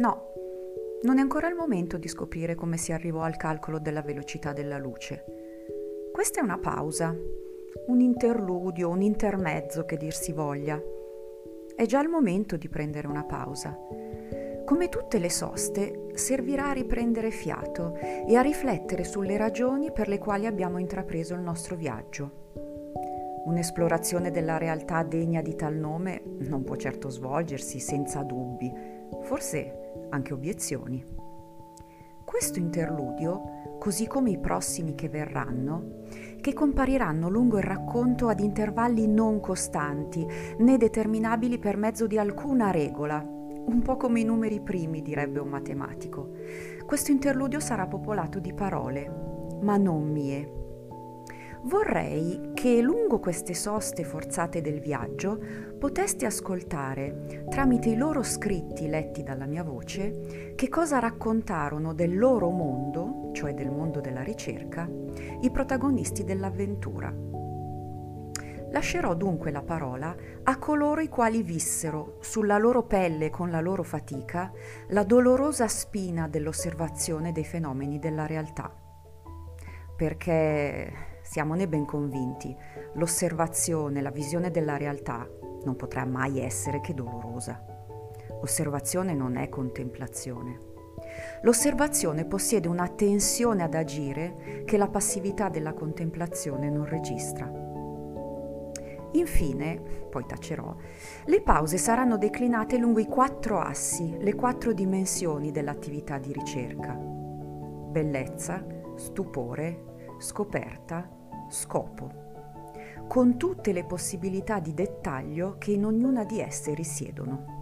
No, non è ancora il momento di scoprire come si arrivò al calcolo della velocità della luce. Questa è una pausa, un interludio, un intermezzo che dir si voglia. È già il momento di prendere una pausa. Come tutte le soste, servirà a riprendere fiato e a riflettere sulle ragioni per le quali abbiamo intrapreso il nostro viaggio. Un'esplorazione della realtà degna di tal nome non può certo svolgersi senza dubbi, forse anche obiezioni. Questo interludio, così come i prossimi che verranno, che compariranno lungo il racconto ad intervalli non costanti né determinabili per mezzo di alcuna regola, un po' come i numeri primi, direbbe un matematico. Questo interludio sarà popolato di parole, ma non mie. Vorrei che lungo queste soste forzate del viaggio poteste ascoltare, tramite i loro scritti letti dalla mia voce, che cosa raccontarono del loro mondo, cioè del mondo della ricerca, i protagonisti dell'avventura. Lascerò dunque la parola a coloro i quali vissero, sulla loro pelle e con la loro fatica, la dolorosa spina dell'osservazione dei fenomeni della realtà. Perché, siamone ben convinti, l'osservazione, la visione della realtà non potrà mai essere che dolorosa. Osservazione non è contemplazione. L'osservazione possiede una tensione ad agire che la passività della contemplazione non registra. Infine, poi tacerò, le pause saranno declinate lungo i 4 assi, le 4 dimensioni dell'attività di ricerca. Bellezza, stupore, scoperta, scopo. Con tutte le possibilità di dettaglio che in ognuna di esse risiedono.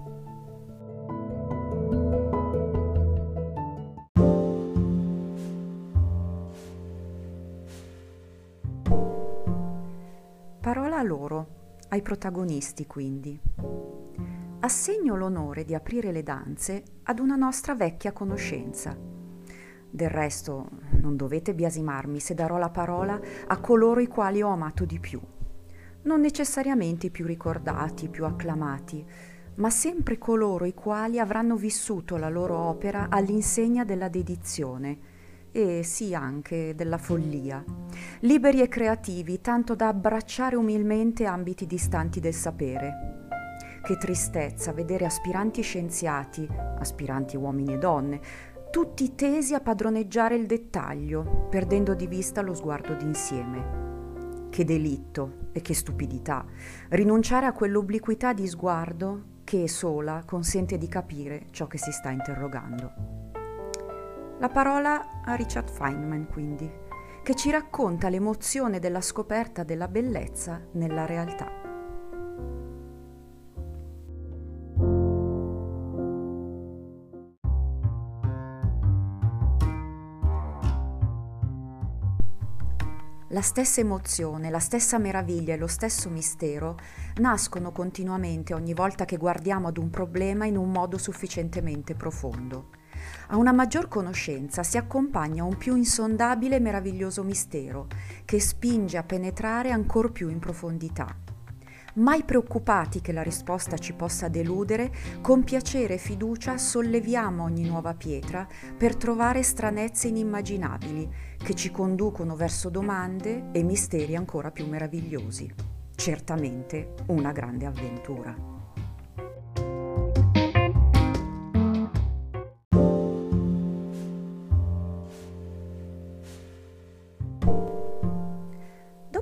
Parola a loro, ai protagonisti quindi. Assegno l'onore di aprire le danze ad una nostra vecchia conoscenza. Del resto non dovete biasimarmi se darò la parola a coloro i quali ho amato di più. Non necessariamente i più ricordati, i più acclamati, ma sempre coloro i quali avranno vissuto la loro opera all'insegna della dedizione, e sì anche della follia, liberi e creativi tanto da abbracciare umilmente ambiti distanti del sapere. Che tristezza vedere aspiranti scienziati, aspiranti uomini e donne, tutti tesi a padroneggiare il dettaglio, perdendo di vista lo sguardo d'insieme. Che delitto e che stupidità rinunciare a quell'obliquità di sguardo che sola consente di capire ciò che si sta interrogando. La parola a Richard Feynman, quindi, che ci racconta l'emozione della scoperta della bellezza nella realtà. La stessa emozione, la stessa meraviglia e lo stesso mistero nascono continuamente ogni volta che guardiamo ad un problema in un modo sufficientemente profondo. A una maggior conoscenza si accompagna un più insondabile e meraviglioso mistero che spinge a penetrare ancor più in profondità. Mai preoccupati che la risposta ci possa deludere, con piacere e fiducia solleviamo ogni nuova pietra per trovare stranezze inimmaginabili che ci conducono verso domande e misteri ancora più meravigliosi. Certamente una grande avventura.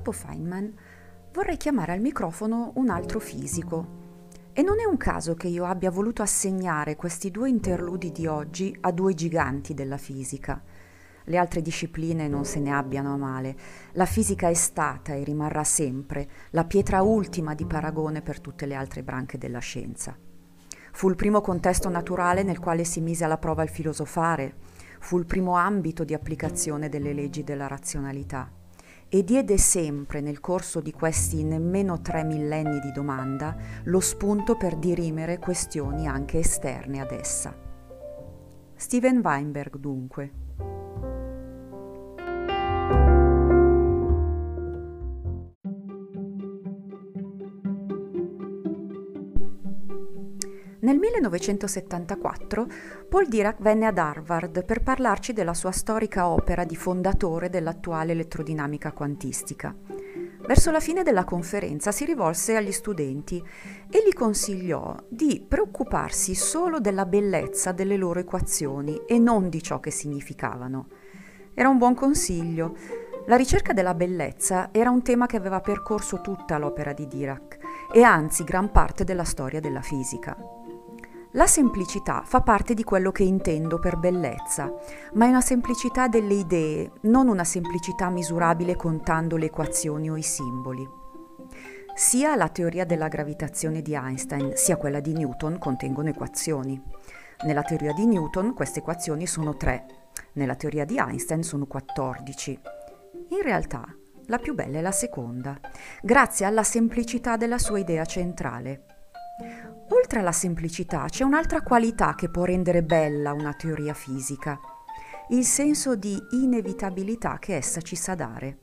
Feynman, vorrei chiamare al microfono un altro fisico. E non è un caso che io abbia voluto assegnare questi 2 interludi di oggi a 2 giganti della fisica. Le altre discipline non se ne abbiano a male. La fisica è stata e rimarrà sempre la pietra ultima di paragone per tutte le altre branche della scienza. Fu il primo contesto naturale nel quale si mise alla prova il filosofare, fu il primo ambito di applicazione delle leggi della razionalità. E diede sempre, nel corso di questi nemmeno 3 millenni di domanda, lo spunto per dirimere questioni anche esterne ad essa. Steven Weinberg, dunque. Nel 1974 Paul Dirac venne ad Harvard per parlarci della sua storica opera di fondatore dell'attuale elettrodinamica quantistica. Verso la fine della conferenza si rivolse agli studenti e li consigliò di preoccuparsi solo della bellezza delle loro equazioni e non di ciò che significavano. Era un buon consiglio. La ricerca della bellezza era un tema che aveva percorso tutta l'opera di Dirac e anzi gran parte della storia della fisica. La semplicità fa parte di quello che intendo per bellezza, ma è una semplicità delle idee, non una semplicità misurabile contando le equazioni o i simboli. Sia la teoria della gravitazione di Einstein, sia quella di Newton contengono equazioni. Nella teoria di Newton queste equazioni sono 3, nella teoria di Einstein sono 14. In realtà, la più bella è la seconda, grazie alla semplicità della sua idea centrale. Oltre alla semplicità c'è un'altra qualità che può rendere bella una teoria fisica, il senso di inevitabilità che essa ci sa dare.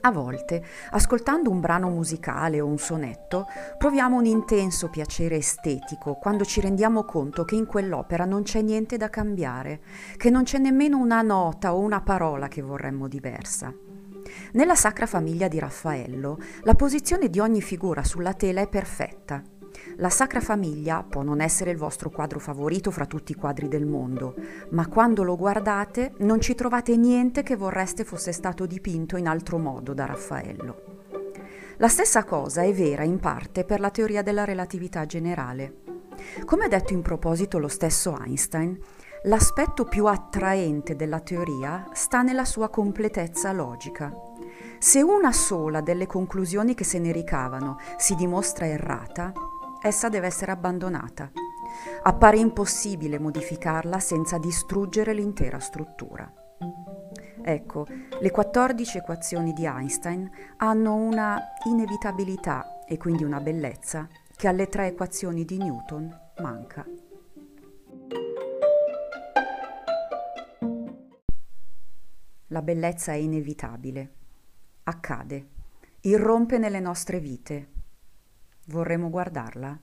A volte, ascoltando un brano musicale o un sonetto, proviamo un intenso piacere estetico quando ci rendiamo conto che in quell'opera non c'è niente da cambiare, che non c'è nemmeno una nota o una parola che vorremmo diversa. Nella Sacra Famiglia di Raffaello, la posizione di ogni figura sulla tela è perfetta. La Sacra Famiglia può non essere il vostro quadro favorito fra tutti i quadri del mondo, ma quando lo guardate non ci trovate niente che vorreste fosse stato dipinto in altro modo da Raffaello. La stessa cosa è vera in parte per la teoria della relatività generale. Come ha detto in proposito lo stesso Einstein, l'aspetto più attraente della teoria sta nella sua completezza logica. Se una sola delle conclusioni che se ne ricavano si dimostra errata, essa deve essere abbandonata. Appare impossibile modificarla senza distruggere l'intera struttura. Ecco, le 14 equazioni di Einstein hanno una inevitabilità e quindi una bellezza che alle 3 equazioni di Newton manca. La bellezza è inevitabile, accade, irrompe nelle nostre vite. Vorremmo guardarla?